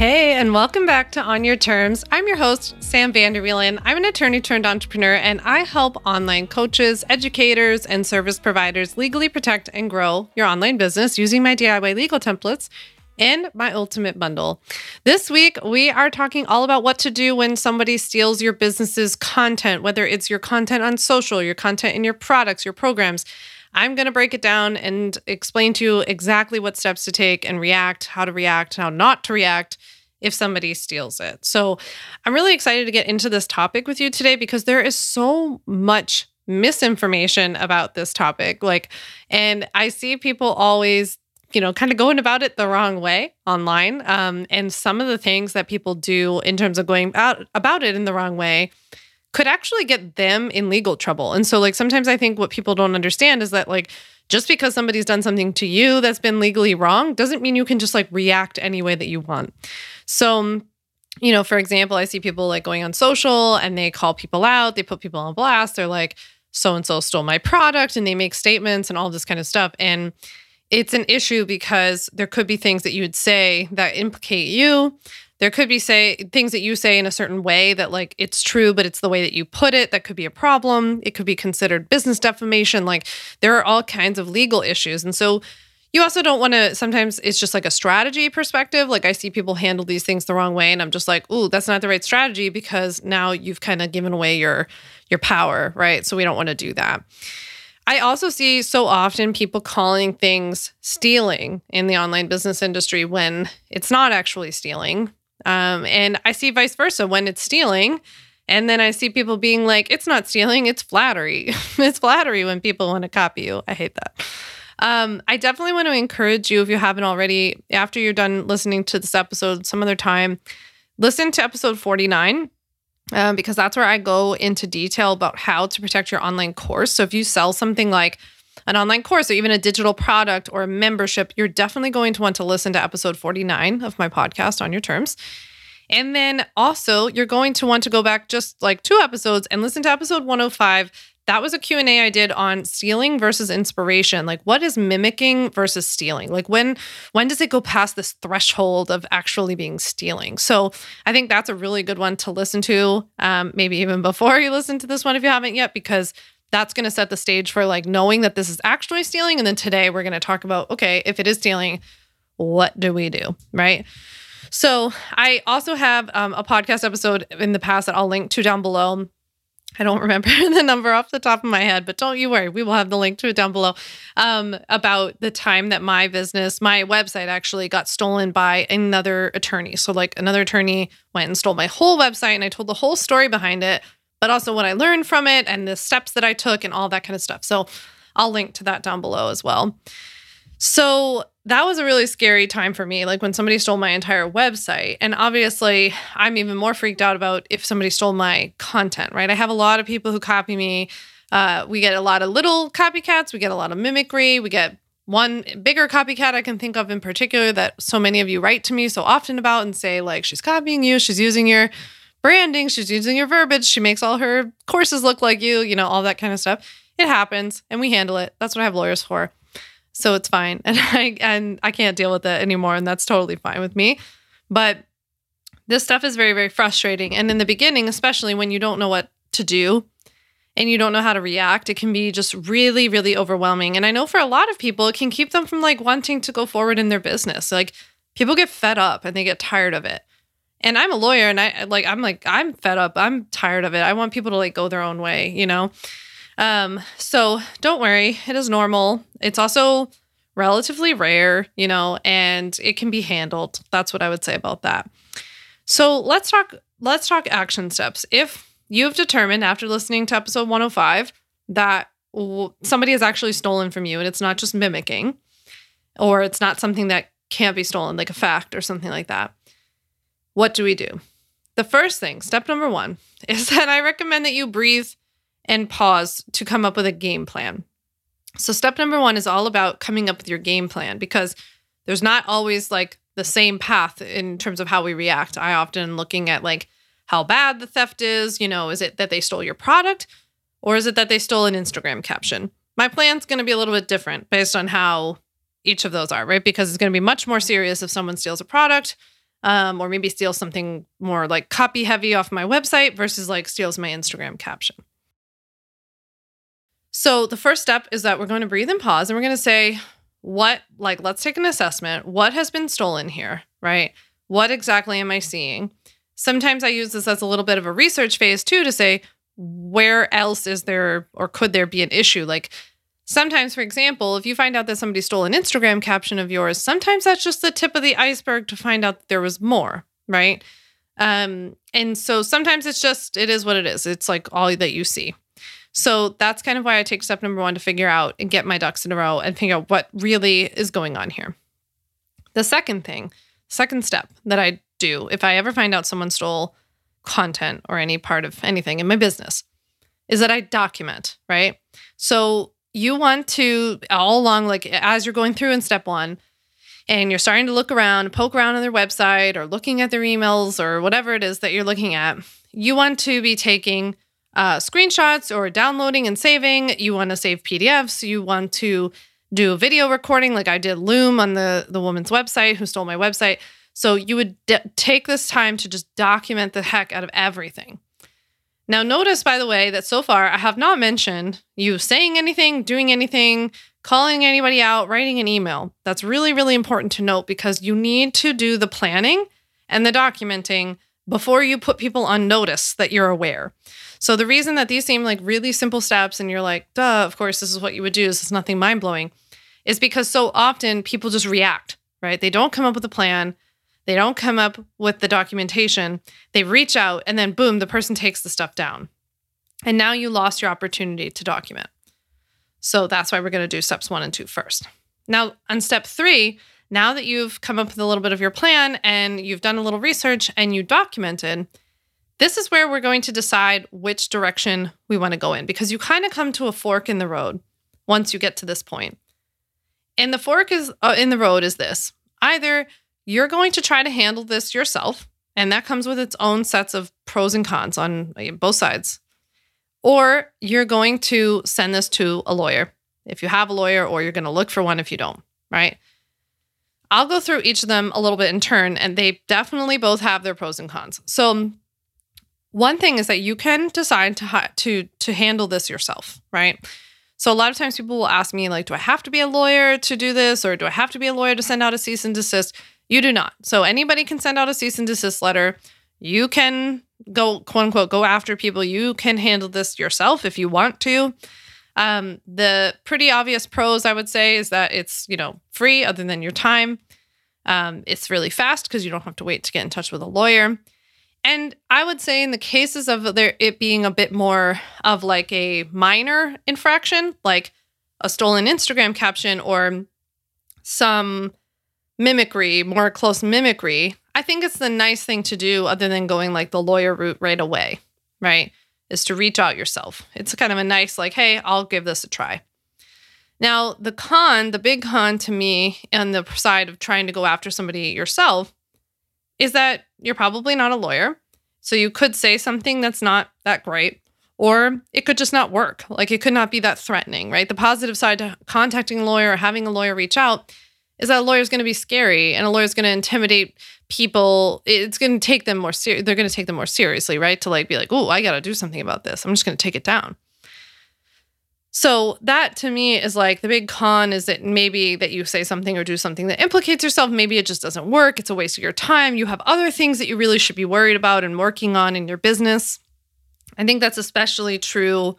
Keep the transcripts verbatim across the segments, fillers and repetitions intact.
Hey, and welcome back to On Your Terms. I'm your host, Sam Vanderwielen. I'm an attorney turned entrepreneur, and I help online coaches, educators, and service providers legally protect and grow your online business using my D I Y legal templates and my Ultimate Bundle. This week, we are talking all about what to do when somebody steals your business's content, whether it's your content on social, your content in your products, your programs. I'm going to break it down and explain to you exactly what steps to take and react, how to react, how not to react if somebody steals it. So I'm really excited to get into this topic with you today because there is so much misinformation about this topic. Like, and I see people always, you know, kind of going about it the wrong way online. Um, and some of the things that people do in terms of going out about it in the wrong way could actually get them in legal trouble. And so like, sometimes I think what people don't understand is that like, just because somebody's done something to you that's been legally wrong doesn't mean you can just like react any way that you want. So, you know, for example, I see people like going on social and they call people out, they put people on blast. They're like, so-and-so stole my product, and they make statements and all this kind of stuff. And it's an issue because there could be things that you would say that implicate you. There could be say things that you say in a certain way that like it's true, but it's the way that you put it that could be a problem. It could be considered business defamation. Like there are all kinds of legal issues. And so you also don't want to, sometimes it's just like a strategy perspective. Like I see people handle these things the wrong way and I'm just like, ooh, that's not the right strategy because now you've kind of given away your, your power, right? So we don't want to do that. I also see so often people calling things stealing in the online business industry when it's not actually stealing. Um, and I see vice versa when it's stealing. And then I see people being like, it's not stealing, it's flattery. It's flattery when people want to copy you. I hate that. Um, I definitely want to encourage you, if you haven't already, after you're done listening to this episode some other time, listen to episode forty-nine, um, because that's where I go into detail about how to protect your online course. So if you sell something like an online course or even a digital product or a membership, you're definitely going to want to listen to episode forty-nine of my podcast, On Your Terms. And then also, you're going to want to go back just like two episodes and listen to episode one oh five. That was a Q and A I did on stealing versus inspiration. Like, what is mimicking versus stealing? Like, when when does it go past this threshold of actually being stealing? So I think that's a really good one to listen to, um, maybe even before you listen to this one if you haven't yet, because that's going to set the stage for like knowing that this is actually stealing. And then today we're going to talk about, okay, if it is stealing, what do we do, right? So I also have um, a podcast episode in the past that I'll link to down below. I don't remember the number off the top of my head, but don't you worry. We will have the link to it down below um, about the time that my business, my website actually got stolen by another attorney. So like another attorney went and stole my whole website and I told the whole story behind it, but also what I learned from it and the steps that I took and all that kind of stuff. So I'll link to that down below as well. So that was a really scary time for me, like when somebody stole my entire website. And obviously, I'm even more freaked out about if somebody stole my content, right? I have a lot of people who copy me. Uh, we get a lot of little copycats. We get a lot of mimicry. We get one bigger copycat I can think of in particular that so many of you write to me so often about and say, like, she's copying you, she's using your branding, she's using your verbiage, she makes all her courses look like you, you know, all that kind of stuff. It happens and we handle it. That's what I have lawyers for. So it's fine. And I and I can't deal with it anymore. And that's totally fine with me. But this stuff is very, very frustrating. And in the beginning, especially when you don't know what to do and you don't know how to react, it can be just really, really overwhelming. And I know for a lot of people, it can keep them from like wanting to go forward in their business. Like people get fed up and they get tired of it. And I'm a lawyer and I like, I'm like, I'm fed up. I'm tired of it. I want people to like go their own way, you know? Um, so don't worry. It is normal. It's also relatively rare, you know, and it can be handled. That's what I would say about that. So let's talk, let's talk action steps. If you've determined after listening to episode one oh five that w- somebody has actually stolen from you and it's not just mimicking or it's not something that can't be stolen, like a fact or something like that, what do we do? The first thing, step number one, is that I recommend that you breathe and pause to come up with a game plan. So step number one is all about coming up with your game plan because there's not always like the same path in terms of how we react. I often looking at like how bad the theft is, you know, is it that they stole your product or is it that they stole an Instagram caption? My plan's going to be a little bit different based on how each of those are, right? Because it's going to be much more serious if someone steals a product um, or maybe steals something more like copy heavy off my website versus like steals my Instagram caption. So the first step is that we're going to breathe and pause, and we're going to say, what, like, let's take an assessment. What has been stolen here, right? What exactly am I seeing? Sometimes I use this as a little bit of a research phase too, to say, where else is there, or could there be an issue? Like, sometimes, for example, if you find out that somebody stole an Instagram caption of yours, sometimes that's just the tip of the iceberg to find out that there was more, right? Um, and so sometimes it's just, it is what it is. It's like all that you see. So that's kind of why I take step number one, to figure out and get my ducks in a row and figure out what really is going on here. The second thing, second step that I do, if I ever find out someone stole content or any part of anything in my business, is that I document, right? So you want to, all along, like as you're going through in step one, and you're starting to look around, poke around on their website or looking at their emails or whatever it is that you're looking at, you want to be taking Uh, screenshots or downloading and saving. You want to save P D Fs. You want to do a video recording like I did Loom on the, the woman's website who stole my website. So you would de- take this time to just document the heck out of everything. Now notice, by the way, that so far I have not mentioned you saying anything, doing anything, calling anybody out, writing an email. That's really, really important to note, because you need to do the planning and the documenting before you put people on notice that you're aware. So the reason that these seem like really simple steps and you're like, duh, of course, this is what you would do, this is nothing mind-blowing, is because so often people just react, right? They don't come up with a plan. They don't come up with the documentation. They reach out, and then boom, the person takes the stuff down. And now you lost your opportunity to document. So that's why we're going to do steps one and two first. Now on step three, now that you've come up with a little bit of your plan and you've done a little research and you documented, this is where we're going to decide which direction we want to go in, because you kind of come to a fork in the road once you get to this point. And the fork is uh, in the road is this. Either you're going to try to handle this yourself, and that comes with its own sets of pros and cons on both sides, or you're going to send this to a lawyer if you have a lawyer, or you're going to look for one if you don't, right? I'll go through each of them a little bit in turn, and they definitely both have their pros and cons. So one thing is that you can decide to to to handle this yourself, right? So a lot of times people will ask me, like, do I have to be a lawyer to do this, or do I have to be a lawyer to send out a cease and desist? You do not. So anybody can send out a cease and desist letter. You can go, quote unquote, go after people. You can handle this yourself if you want to. Um, the pretty obvious pros, I would say, is that it's, you know, free other than your time. Um, it's really fast because you don't have to wait to get in touch with a lawyer. And I would say in the cases of there, it being a bit more of like a minor infraction, like a stolen Instagram caption or some mimicry, more close mimicry, I think it's the nice thing to do other than going like the lawyer route right away, right? Is to reach out yourself. It's kind of a nice, like, hey, I'll give this a try. Now, the con, the big con to me on the side of trying to go after somebody yourself is that you're probably not a lawyer. So you could say something that's not that great, or it could just not work. Like, it could not be that threatening, right? The positive side to contacting a lawyer or having a lawyer reach out is that a lawyer's going to be scary, and a lawyer's going to intimidate people. It's going to take them more seriously. They're going to take them more seriously, right? To like be like, oh, I got to do something about this. I'm just going to take it down. So that to me is like the big con, is that maybe that you say something or do something that implicates yourself. Maybe it just doesn't work. It's a waste of your time. You have other things that you really should be worried about and working on in your business. I think that's especially true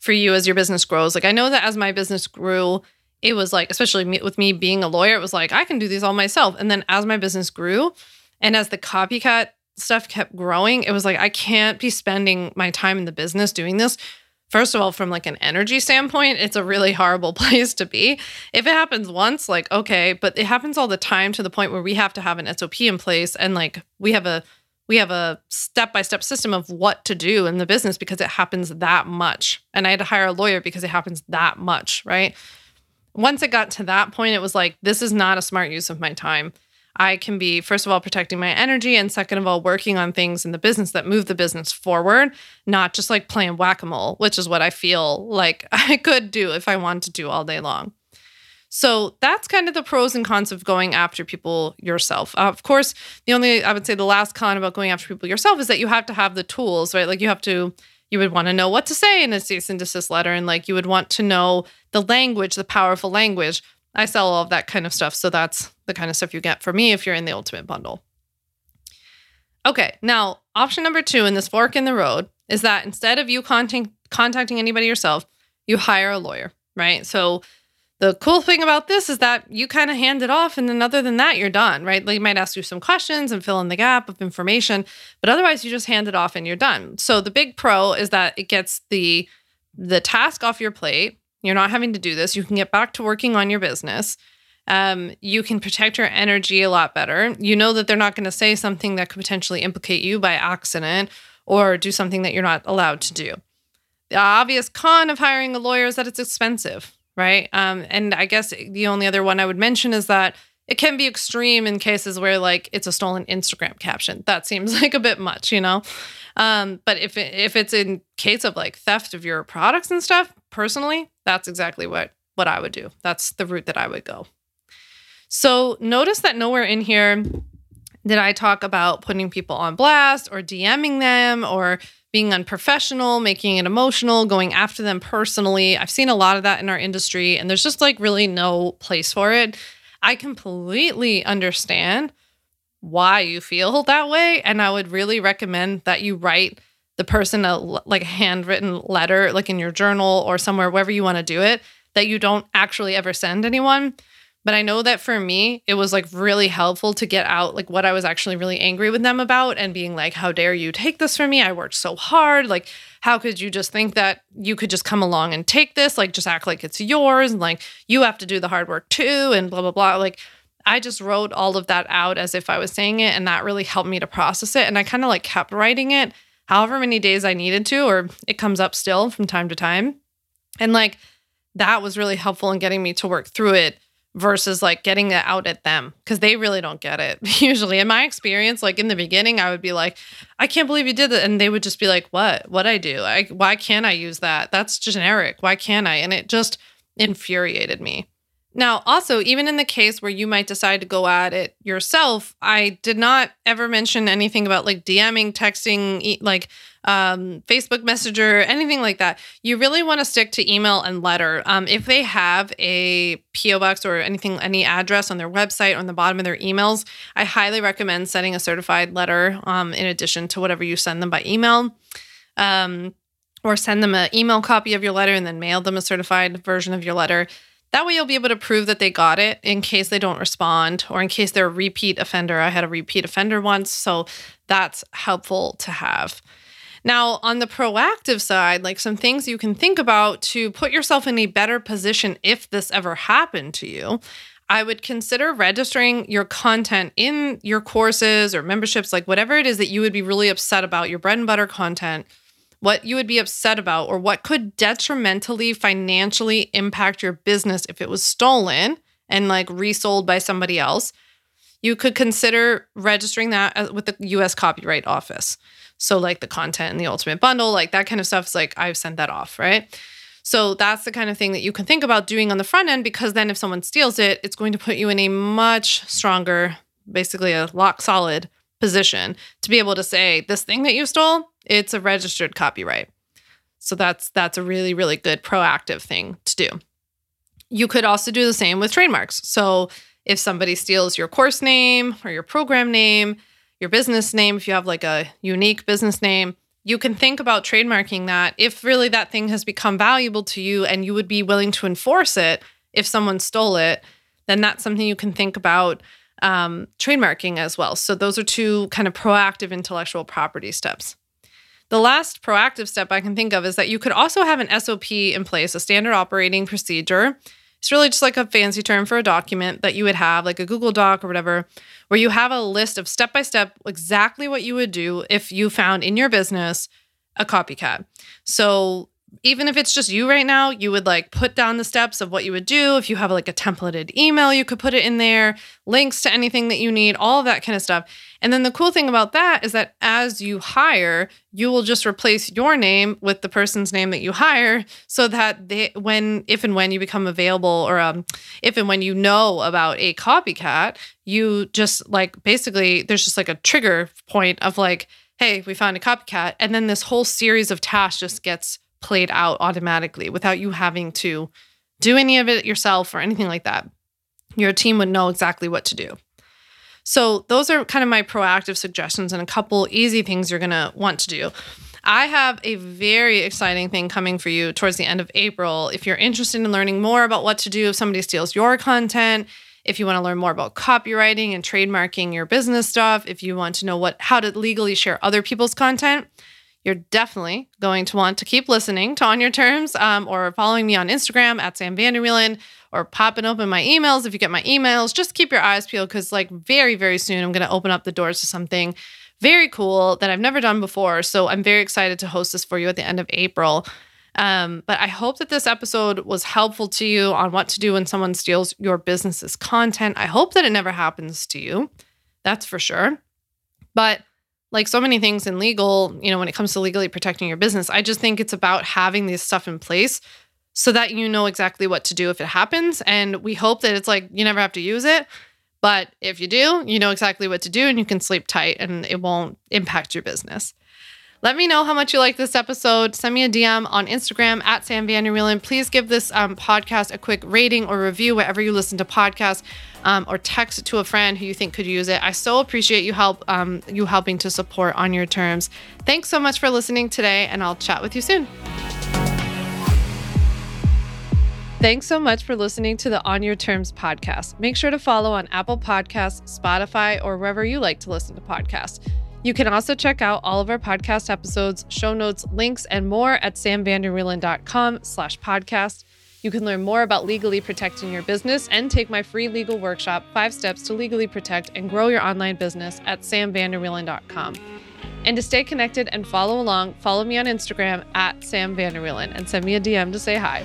for you as your business grows. Like, I know that as my business grew, it was like, especially me, with me being a lawyer, it was like, I can do these all myself. And then as my business grew and as the copycat stuff kept growing, it was like, I can't be spending my time in the business doing this. First of all, from like an energy standpoint, it's a really horrible place to be. If it happens once, like, okay, but it happens all the time to the point where we have to have an S O P in place. And like, we have a, we have a step-by-step system of what to do in the business because it happens that much. And I had to hire a lawyer because it happens that much, right? Once it got to that point, it was like, this is not a smart use of my time. I can be, first of all, protecting my energy, and second of all, working on things in the business that move the business forward, not just like playing whack-a-mole, which is what I feel like I could do if I wanted to do all day long. So that's kind of the pros and cons of going after people yourself. Uh, of course, the only, I would say the last con about going after people yourself is that you have to have the tools, right? Like you have to, you would want to know what to say in a cease and desist letter. And like, you would want to know the language, the powerful language. I sell all of that kind of stuff. So that's the kind of stuff you get from me if you're in the Ultimate Bundle. Okay, now option number two in this fork in the road is that instead of you contact, contacting anybody yourself, you hire a lawyer, right? So the cool thing about this is that you kind of hand it off, and then other than that, you're done, right? They might ask you some questions and fill in the gap of information, but otherwise you just hand it off and you're done. So the big pro is that it gets the the task off your plate. You're not having to do this. You can get back to working on your business. Um, you can protect your energy a lot better. You know that they're not going to say something that could potentially implicate you by accident or do something that you're not allowed to do. The obvious con of hiring a lawyer is that it's expensive, right? Um, and I guess the only other one I would mention is that it can be extreme in cases where like it's a stolen Instagram caption. That seems like a bit much, you know? Um, but if it, if it's in case of like theft of your products and stuff, personally, that's exactly what, what I would do. That's the route that I would go. So notice that nowhere in here did I talk about putting people on blast or DMing them or being unprofessional, making it emotional, going after them personally. I've seen a lot of that in our industry, and there's just like really no place for it. I completely understand why you feel that way, and I would really recommend that you write the person a like a handwritten letter, like in your journal or somewhere, wherever you want to do it, that you don't actually ever send anyone. But I know that for me, it was like really helpful to get out like what I was actually really angry with them about and being like, how dare you take this from me? I worked so hard. Like, how could you just think that you could just come along and take this? Like, just act like it's yours. And like, you have to do the hard work too. And blah, blah, blah. Like, I just wrote all of that out as if I was saying it. And that really helped me to process it. And I kind of like kept writing it however many days I needed to, or it comes up still from time to time. And like, that was really helpful in getting me to work through it. Versus like getting it out at them, because they really don't get it. Usually in my experience, like in the beginning, I would be like, I can't believe you did that. And they would just be like, what, what I do? Like, why can't I use that? That's generic. Why can't I? And it just infuriated me. Now, also, even in the case where you might decide to go at it yourself, I did not ever mention anything about like DMing, texting, like um, Facebook Messenger, anything like that. You really want to stick to email and letter. Um, if they have a P O box or anything, any address on their website, on the bottom of their emails, I highly recommend sending a certified letter um, in addition to whatever you send them by email. Um, or send them an email copy of your letter and then mail them a certified version of your letter. That way you'll be able to prove that they got it in case they don't respond or in case they're a repeat offender. I had a repeat offender once, so that's helpful to have. Now, on the proactive side, like some things you can think about to put yourself in a better position if this ever happened to you, I would consider registering your content in your courses or memberships, like whatever it is that you would be really upset about, your bread and butter content, what you would be upset about, or what could detrimentally financially impact your business if it was stolen and like resold by somebody else. You could consider registering that with the U S Copyright Office. So like the content in the Ultimate Bundle, like that kind of stuff is like, I've sent that off, right? So that's the kind of thing that you can think about doing on the front end, because then if someone steals it, it's going to put you in a much stronger, basically a rock solid position to be able to say, this thing that you stole, it's a registered copyright. So that's that's a really, really good proactive thing to do. You could also do the same with trademarks. So if somebody steals your course name or your program name, your business name, if you have like a unique business name, you can think about trademarking that if really that thing has become valuable to you and you would be willing to enforce it if someone stole it, then that's something you can think about um, trademarking as well. So those are two kind of proactive intellectual property steps. The last proactive step I can think of is that you could also have an S O P in place, a standard operating procedure. It's really just like a fancy term for a document that you would have, like a Google Doc or whatever, where you have a list of step-by-step exactly what you would do if you found in your business a copycat. So even if it's just you right now, you would like put down the steps of what you would do. If you have like a templated email, you could put it in there, links to anything that you need, all of that kind of stuff. And then the cool thing about that is that as you hire, you will just replace your name with the person's name that you hire so that they, when, if and when you become available or um, if and when you know about a copycat, you just like basically there's just like a trigger point of like, hey, we found a copycat. And then this whole series of tasks just gets played out automatically without you having to do any of it yourself or anything like that. Your team would know exactly what to do. So those are kind of my proactive suggestions and a couple easy things you're going to want to do. I have a very exciting thing coming for you towards the end of April. If you're interested in learning more about what to do if somebody steals your content, if you want to learn more about copywriting and trademarking your business stuff, if you want to know what how to legally share other people's content, you're definitely going to want to keep listening to On Your Terms um, or following me on Instagram at Sam Vanderwielen or popping open my emails. If you get my emails, just keep your eyes peeled because like very, very soon I'm going to open up the doors to something very cool that I've never done before. So I'm very excited to host this for you at the end of April. Um, but I hope that this episode was helpful to you on what to do when someone steals your business's content. I hope that it never happens to you. That's for sure. But like so many things in legal, you know, when it comes to legally protecting your business, I just think it's about having this stuff in place so that you know exactly what to do if it happens. And we hope that it's like, you never have to use it. But if you do, you know exactly what to do and you can sleep tight and it won't impact your business. Let me know how much you like this episode. Send me a D M on Instagram at Sam Vanderwielen. Please give this um, podcast a quick rating or review wherever you listen to podcasts um, or text it to a friend who you think could use it. I so appreciate you help um, you helping to support On Your Terms. Thanks so much for listening today and I'll chat with you soon. Thanks so much for listening to the On Your Terms podcast. Make sure to follow on Apple Podcasts, Spotify, or wherever you like to listen to podcasts. You can also check out all of our podcast episodes, show notes, links, and more at samvanderwielen.com slash podcast. You can learn more about legally protecting your business and take my free legal workshop, Five Steps to Legally Protect and Grow Your Online Business at sam vanderwielen dot com. And to stay connected and follow along, follow me on Instagram at samvanderwielen and send me a D M to say hi.